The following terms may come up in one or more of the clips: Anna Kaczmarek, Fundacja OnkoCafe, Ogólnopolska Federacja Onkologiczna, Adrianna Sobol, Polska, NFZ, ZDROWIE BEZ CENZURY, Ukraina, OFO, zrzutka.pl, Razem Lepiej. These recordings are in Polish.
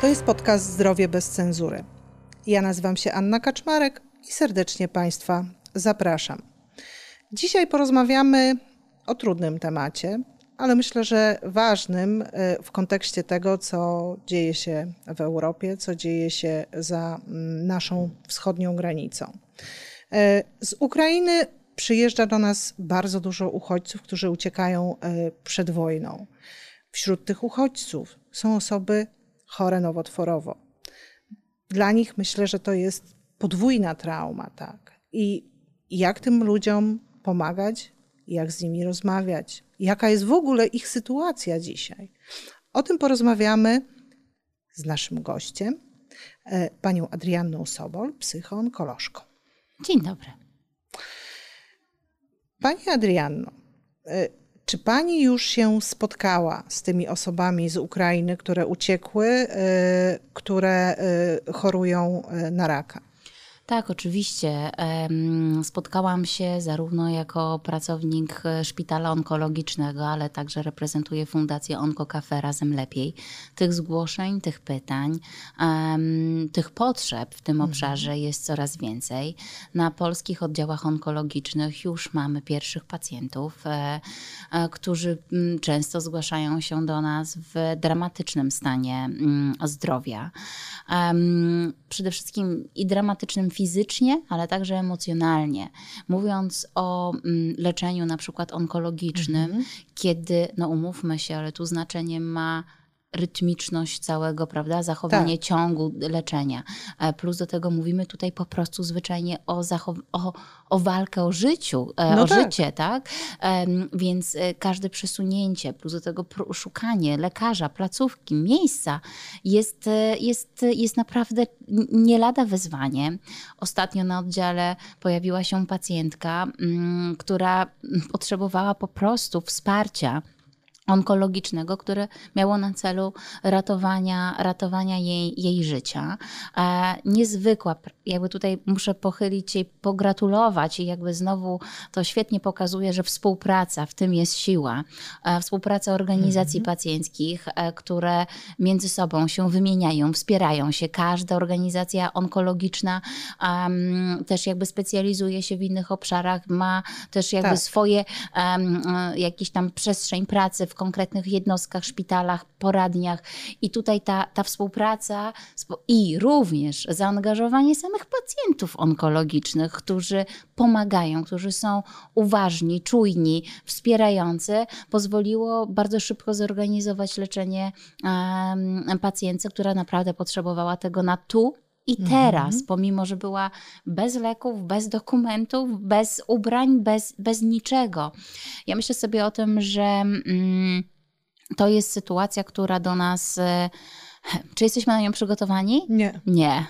To jest podcast Zdrowie bez cenzury. Ja nazywam się Anna Kaczmarek i serdecznie Państwa zapraszam. Dzisiaj porozmawiamy o trudnym temacie, ale myślę, że ważnym w kontekście tego, co dzieje się w Europie, co dzieje się za naszą wschodnią granicą. Z Ukrainy przyjeżdża do nas bardzo dużo uchodźców, którzy uciekają przed wojną. Wśród tych uchodźców są osoby chore nowotworowo. Dla nich myślę, że to jest podwójna trauma, tak. I jak tym ludziom pomagać, jak z nimi rozmawiać, jaka jest w ogóle ich sytuacja dzisiaj. O tym porozmawiamy z naszym gościem, panią Adrianną Sobol, psychoonkolożką. Dzień dobry. Pani Adrianno, czy Pani już się spotkała z tymi osobami z Ukrainy, które uciekły, które chorują na raka? Tak, oczywiście. Spotkałam się zarówno jako pracownik szpitala onkologicznego, ale także reprezentuję Fundację OnkoCafe Razem Lepiej. Tych zgłoszeń, tych pytań, tych potrzeb w tym obszarze jest coraz więcej. Na polskich oddziałach onkologicznych już mamy pierwszych pacjentów, którzy często zgłaszają się do nas w dramatycznym stanie zdrowia. Przede wszystkim i dramatycznym fizycznie, ale także emocjonalnie. Mówiąc o leczeniu na przykład onkologicznym, kiedy, no umówmy się, ale tu znaczenie ma rytmiczność całego, prawda, zachowanie ciągu leczenia. Plus do tego mówimy tutaj po prostu zwyczajnie o walkę o życiu, życie, tak? Więc każde przesunięcie, plus do tego szukanie lekarza, placówki, miejsca jest naprawdę nie lada wyzwanie. Ostatnio na oddziale pojawiła się pacjentka, która potrzebowała po prostu wsparcia onkologicznego, które miało na celu ratowania jej życia. Niezwykła, jakby tutaj muszę pochylić się i pogratulować i jakby znowu to świetnie pokazuje, że współpraca, w tym jest siła. Współpraca organizacji pacjenckich, które między sobą się wymieniają, wspierają się. Każda organizacja onkologiczna też jakby specjalizuje się w innych obszarach, ma też jakby swoje jakieś tam przestrzeń pracy w konkretnych jednostkach, szpitalach, poradniach i tutaj ta współpraca i również zaangażowanie samych pacjentów onkologicznych, którzy pomagają, którzy są uważni, czujni, wspierający, pozwoliło bardzo szybko zorganizować leczenie pacjentce, która naprawdę potrzebowała tego na tu i teraz, pomimo że była bez leków, bez dokumentów, bez ubrań, bez niczego. Ja myślę sobie o tym, że to jest sytuacja, która do nas... Czy jesteśmy na nią przygotowani? Nie. Nie.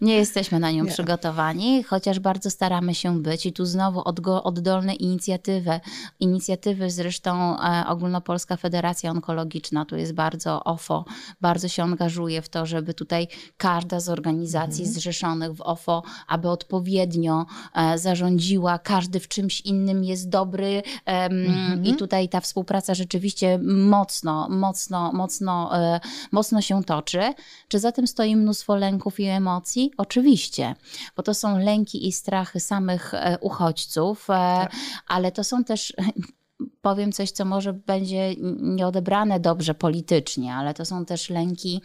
Nie jesteśmy na nią przygotowani, chociaż bardzo staramy się być. I tu znowu oddolne inicjatywy. Inicjatywy zresztą Ogólnopolska Federacja Onkologiczna tu jest bardzo OFO. Bardzo się angażuje w to, żeby tutaj każda z organizacji zrzeszonych w OFO, aby odpowiednio zarządziła. Każdy w czymś innym jest dobry. I tutaj ta współpraca rzeczywiście mocno się toczy. Czy za tym stoi mnóstwo lęków i emocji? Oczywiście, bo to są lęki i strachy samych uchodźców, ale to są też... Powiem coś, co może będzie nieodebrane dobrze politycznie, ale to są też lęki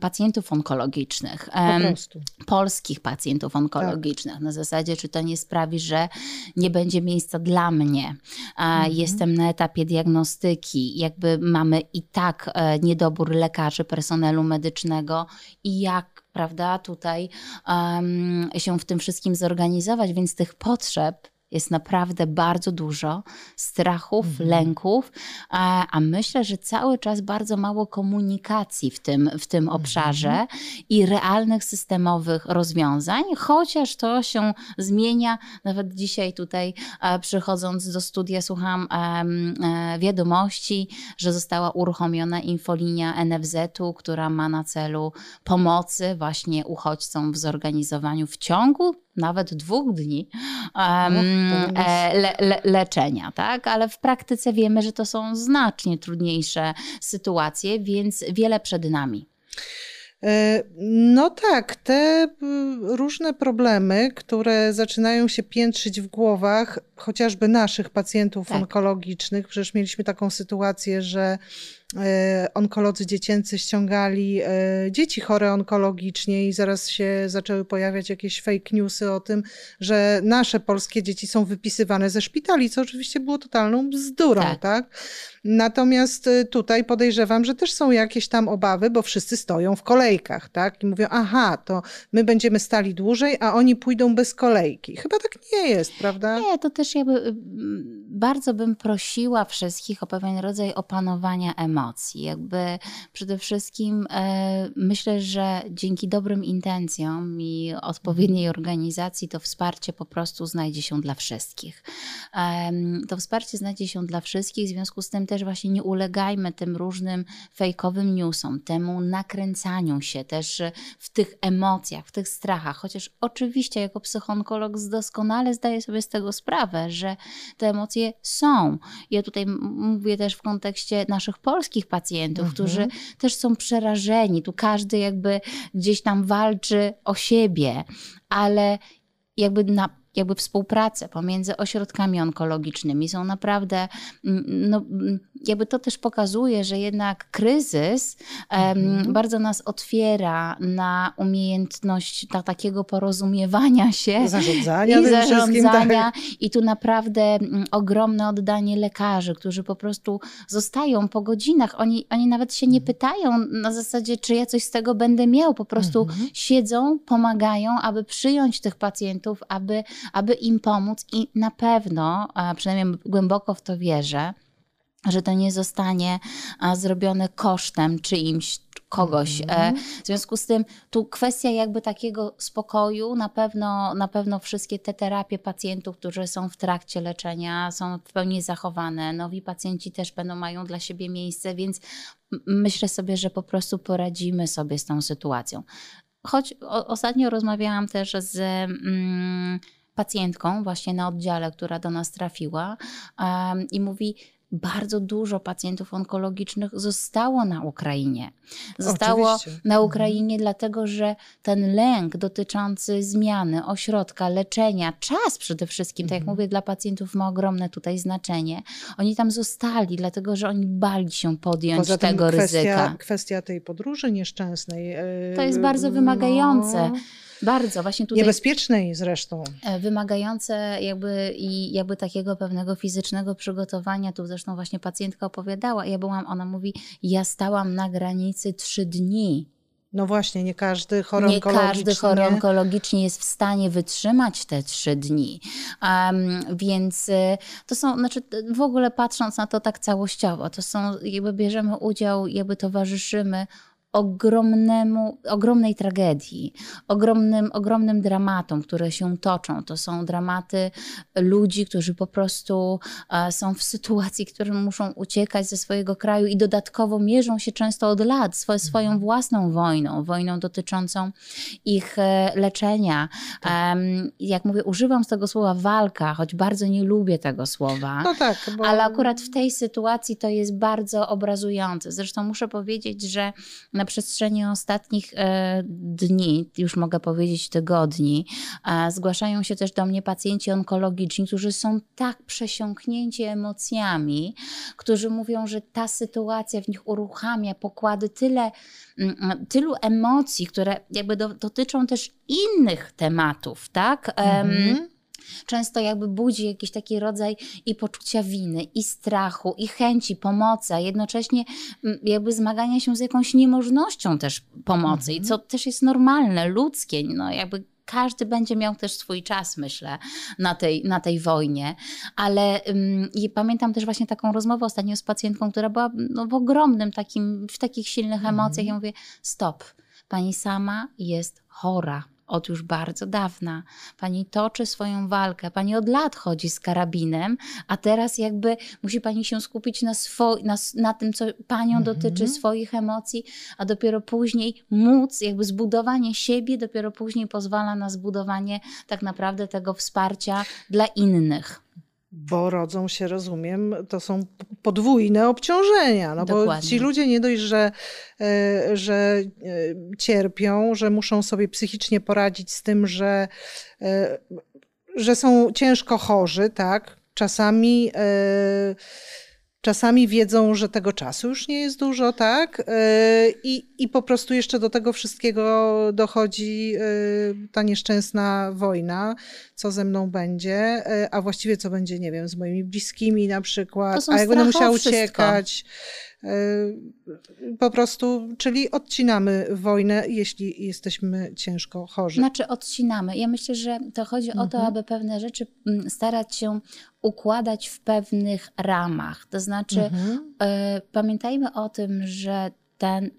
pacjentów onkologicznych. Po prostu. Polskich pacjentów onkologicznych. Tak. Na zasadzie, czy to nie sprawi, że nie będzie miejsca dla mnie. Jestem na etapie diagnostyki. Jakby mamy i tak niedobór lekarzy, personelu medycznego i jak, prawda, tutaj się w tym wszystkim zorganizować, więc tych potrzeb jest naprawdę bardzo dużo strachów, lęków, a myślę, że cały czas bardzo mało komunikacji w tym obszarze i realnych systemowych rozwiązań, chociaż to się zmienia. Nawet dzisiaj tutaj przychodząc do studia słucham wiadomości, że została uruchomiona infolinia NFZ-u, która ma na celu pomocy właśnie uchodźcom w zorganizowaniu w ciągu nawet 2 dni leczenia, tak? Ale w praktyce wiemy, że to są znacznie trudniejsze sytuacje, więc wiele przed nami. No tak, te różne problemy, które zaczynają się piętrzyć w głowach chociażby naszych pacjentów onkologicznych. Przecież mieliśmy taką sytuację, że onkolodzy dziecięcy ściągali dzieci chore onkologicznie i zaraz się zaczęły pojawiać jakieś fake newsy o tym, że nasze polskie dzieci są wypisywane ze szpitali, co oczywiście było totalną bzdurą, tak? Natomiast tutaj podejrzewam, że też są jakieś tam obawy, bo wszyscy stoją w kolejkach, tak? I mówią, aha, to my będziemy stali dłużej, a oni pójdą bez kolejki. Chyba tak nie jest, prawda? Nie, to też jakby bardzo bym prosiła wszystkich o pewien rodzaj opanowania emocji. Jakby przede wszystkim myślę, że dzięki dobrym intencjom i odpowiedniej organizacji to wsparcie po prostu znajdzie się dla wszystkich. To wsparcie znajdzie się dla wszystkich, w związku z tym też właśnie nie ulegajmy tym różnym fejkowym newsom, temu nakręcaniu się też w tych emocjach, w tych strachach. Chociaż oczywiście jako psychoonkolog doskonale zdaję sobie z tego sprawę, że te emocje są. Ja tutaj mówię też w kontekście naszych polskich pacjentów, którzy też są przerażeni. Tu każdy jakby gdzieś tam walczy o siebie, ale jakby współpracę pomiędzy ośrodkami onkologicznymi są naprawdę, no, jakby to też pokazuje, że jednak kryzys bardzo nas otwiera na umiejętność takiego porozumiewania się zarządzania. I tu naprawdę ogromne oddanie lekarzy, którzy po prostu zostają po godzinach. Oni nawet się nie pytają na zasadzie, czy ja coś z tego będę miał. Po prostu siedzą, pomagają, aby przyjąć tych pacjentów, aby im pomóc i na pewno, a przynajmniej głęboko w to wierzę, że to nie zostanie zrobione kosztem czyimś, kogoś. W związku z tym tu kwestia jakby takiego spokoju, na pewno wszystkie te terapie pacjentów, którzy są w trakcie leczenia, są w pełni zachowane. Nowi pacjenci też mają dla siebie miejsce, więc myślę sobie, że po prostu poradzimy sobie z tą sytuacją. Choć ostatnio rozmawiałam też z pacjentką właśnie na oddziale, która do nas trafiła i mówi, bardzo dużo pacjentów onkologicznych zostało na Ukrainie. Dlatego, że ten lęk dotyczący zmiany ośrodka, leczenia, czas przede wszystkim, tak jak mówię, dla pacjentów ma ogromne tutaj znaczenie. Oni tam zostali, dlatego że oni bali się podjąć tego ryzyka. Kwestia tej podróży nieszczęsnej. To jest bardzo wymagające. Bardzo właśnie tutaj niebezpiecznej zresztą. Wymagające jakby takiego pewnego fizycznego przygotowania. Tu zresztą właśnie pacjentka opowiadała. Ona mówi, ja stałam na granicy 3 dni. No właśnie, nie każdy chory onkologicznie jest w stanie wytrzymać te 3 dni. Więc to są, w ogóle patrząc na to tak całościowo, to są, bierzemy udział, towarzyszymy ogromnej tragedii, ogromnym dramatom, które się toczą. To są dramaty ludzi, którzy po prostu są w sytuacji, w której muszą uciekać ze swojego kraju i dodatkowo mierzą się często od lat swoją własną wojną, dotyczącą ich leczenia. Jak mówię, używam tego słowa walka, choć bardzo nie lubię tego słowa, ale akurat w tej sytuacji to jest bardzo obrazujące. Zresztą muszę powiedzieć, że na przestrzeni ostatnich dni, już mogę powiedzieć tygodni, zgłaszają się też do mnie pacjenci onkologiczni, którzy są tak przesiąknięci emocjami, którzy mówią, że ta sytuacja w nich uruchamia pokłady tylu emocji, które dotyczą też innych tematów, tak? Często budzi jakiś taki rodzaj i poczucia winy, i strachu, i chęci pomocy, a jednocześnie zmagania się z jakąś niemożnością też pomocy, i co też jest normalne, ludzkie, no każdy będzie miał też swój czas, myślę, na tej wojnie. Ale pamiętam też właśnie taką rozmowę ostatnio z pacjentką, która była w ogromnym takich silnych emocjach. Ja mówię, stop, pani sama jest chora. Od już bardzo dawna. Pani toczy swoją walkę. Pani od lat chodzi z karabinem, a teraz musi pani się skupić na tym, co panią dotyczy, swoich emocji, a dopiero później móc, zbudowanie siebie dopiero później pozwala na zbudowanie tak naprawdę tego wsparcia dla innych. Bo rodzą się, rozumiem, to są podwójne obciążenia. No dokładnie. Bo ci ludzie nie dość, że cierpią, że muszą sobie psychicznie poradzić z tym, że są ciężko chorzy, tak? Czasami wiedzą, że tego czasu już nie jest dużo, tak? I po prostu jeszcze do tego wszystkiego dochodzi ta nieszczęsna wojna. Co ze mną będzie? A właściwie co będzie, nie wiem, z moimi bliskimi na przykład. A jak będę musiała uciekać? Po prostu, czyli odcinamy wojnę, jeśli jesteśmy ciężko chorzy. Znaczy odcinamy. Ja myślę, że to chodzi o to, aby pewne rzeczy starać się układać w pewnych ramach. To znaczy pamiętajmy o tym, że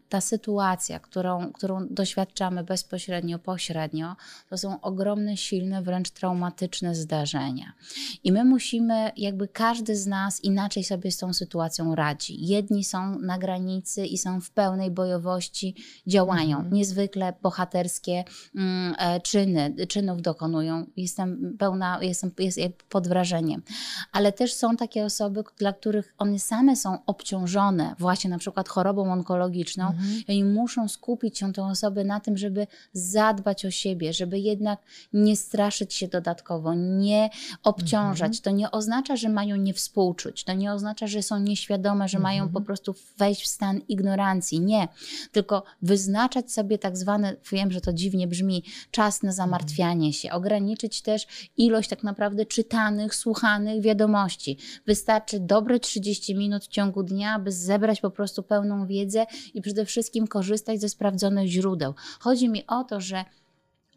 ta sytuacja, którą doświadczamy bezpośrednio, pośrednio, to są ogromne, silne, wręcz traumatyczne zdarzenia. I my musimy, jakby każdy z nas inaczej sobie z tą sytuacją radzi. Jedni są na granicy i są w pełnej bojowości, działają. Niezwykle bohaterskie czynów dokonują. Jestem pod wrażeniem. Ale też są takie osoby, dla których one same są obciążone właśnie na przykład chorobą onkologiczną, i oni muszą skupić się, tą osobę, na tym, żeby zadbać o siebie, żeby jednak nie straszyć się dodatkowo, nie obciążać. To nie oznacza, że mają nie współczuć, to nie oznacza, że są nieświadome, że mają po prostu wejść w stan ignorancji. Nie, tylko wyznaczać sobie tak zwane, wiem, że to dziwnie brzmi, czas na zamartwianie się, ograniczyć też ilość tak naprawdę czytanych, słuchanych wiadomości. Wystarczy dobre 30 minut w ciągu dnia, aby zebrać po prostu pełną wiedzę i przede wszystkim korzystać ze sprawdzonych źródeł. Chodzi mi o to, że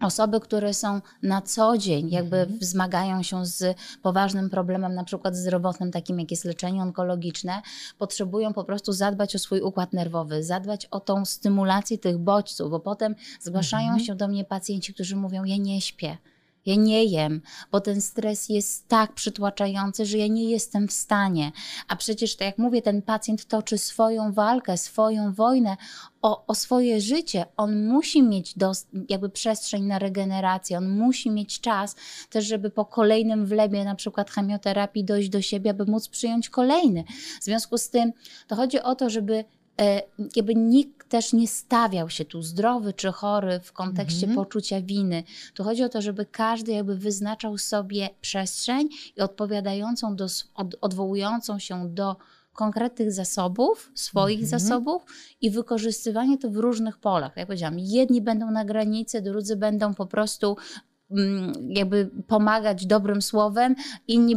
osoby, które są na co dzień, jakby zmagają się z poważnym problemem, na przykład zdrowotnym, takim jak jest leczenie onkologiczne, potrzebują po prostu zadbać o swój układ nerwowy, zadbać o tą stymulację tych bodźców, bo potem zgłaszają się do mnie pacjenci, którzy mówią: ja nie śpię. Ja nie jem, bo ten stres jest tak przytłaczający, że ja nie jestem w stanie. A przecież, tak jak mówię, ten pacjent toczy swoją walkę, swoją wojnę o swoje życie. On musi mieć jakby przestrzeń na regenerację, on musi mieć czas też, żeby po kolejnym wlebie, na przykład chemioterapii, dojść do siebie, aby móc przyjąć kolejny. W związku z tym to chodzi o to, żeby nikt też nie stawiał się tu zdrowy czy chory w kontekście poczucia winy. Tu chodzi o to, żeby każdy jakby wyznaczał sobie przestrzeń i odpowiadającą odwołującą się do konkretnych zasobów, swoich zasobów i wykorzystywanie to w różnych polach. Jak powiedziałam, jedni będą na granicy, drudzy będą po prostu jakby pomagać dobrym słowem, inni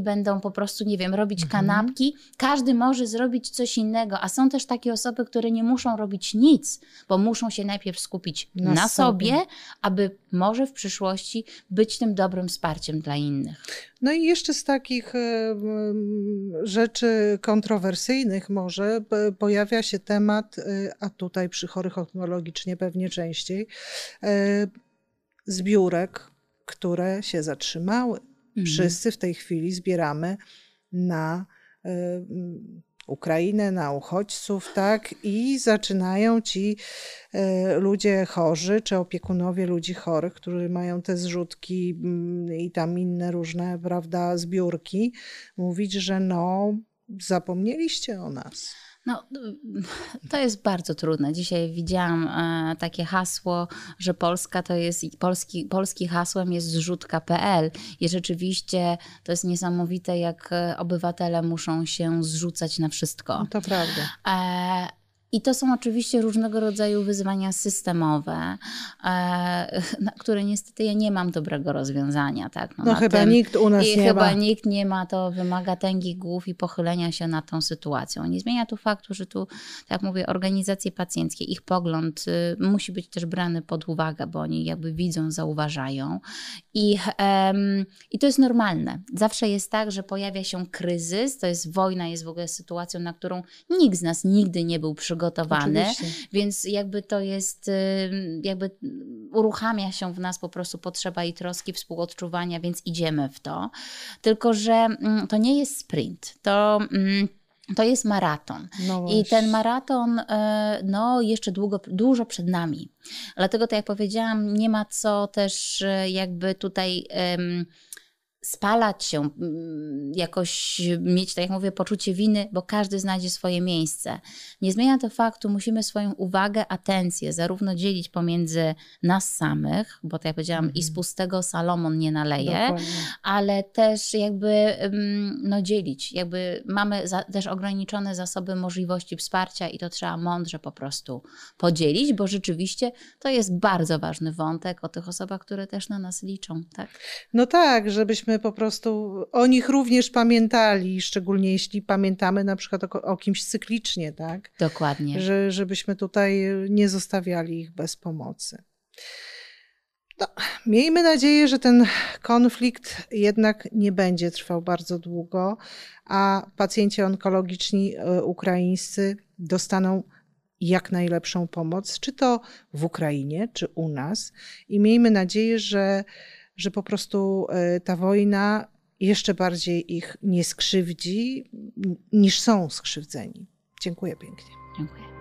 będą po prostu, nie wiem, robić kanapki. Każdy może zrobić coś innego, a są też takie osoby, które nie muszą robić nic, bo muszą się najpierw skupić na sobie, aby może w przyszłości być tym dobrym wsparciem dla innych. No i jeszcze z takich rzeczy kontrowersyjnych może pojawia się temat, a tutaj przy chorych onkologicznie pewnie częściej, zbiórek, które się zatrzymały. Wszyscy w tej chwili zbieramy na Ukrainę, na uchodźców, tak? I zaczynają ci ludzie chorzy, czy opiekunowie ludzi chorych, którzy mają te zrzutki i tam inne różne, prawda, zbiórki, mówić, że no, zapomnieliście o nas. No, to jest bardzo trudne. Dzisiaj widziałam takie hasło, że Polska to jest, polskim hasłem jest zrzutka.pl i rzeczywiście to jest niesamowite, jak obywatele muszą się zrzucać na wszystko. To prawda. I to są oczywiście różnego rodzaju wyzwania systemowe, na które niestety ja nie mam dobrego rozwiązania. Tak? No chyba nikt u nas nie ma. Chyba nikt nie ma, to wymaga tęgich głów i pochylenia się nad tą sytuacją. Nie zmienia tu faktu, że tu, tak jak mówię, organizacje pacjenckie, ich pogląd musi być też brany pod uwagę, bo oni jakby widzą, zauważają. I to jest normalne. Zawsze jest tak, że pojawia się kryzys, to jest wojna, jest w ogóle sytuacją, na którą nikt z nas nigdy nie był przygotowany, oczywiście. Więc jakby to jest, jakby uruchamia się w nas po prostu potrzeba i troski, współodczuwania, więc idziemy w to. Tylko że to nie jest sprint, to jest maraton. No i ten maraton, no, jeszcze dużo przed nami. Dlatego, tak jak powiedziałam, nie ma co też jakby tutaj spalać się, jakoś mieć, tak jak mówię, poczucie winy, bo każdy znajdzie swoje miejsce. Nie zmienia to faktu, musimy swoją uwagę, atencję zarówno dzielić pomiędzy nas samych, bo tak jak powiedziałam, i z pustego Salomon nie naleje, ale też jakby no, dzielić. Jakby mamy też ograniczone zasoby możliwości wsparcia i to trzeba mądrze po prostu podzielić, bo rzeczywiście to jest bardzo ważny wątek o tych osobach, które też na nas liczą. Tak? No tak, żebyśmy po prostu o nich również pamiętali, szczególnie jeśli pamiętamy na przykład o kimś cyklicznie, tak? Dokładnie. Żebyśmy tutaj nie zostawiali ich bez pomocy. No, miejmy nadzieję, że ten konflikt jednak nie będzie trwał bardzo długo, a pacjenci onkologiczni ukraińscy dostaną jak najlepszą pomoc, czy to w Ukrainie, czy u nas. I miejmy nadzieję, że po prostu ta wojna jeszcze bardziej ich nie skrzywdzi, niż są skrzywdzeni. Dziękuję pięknie. Dziękuję.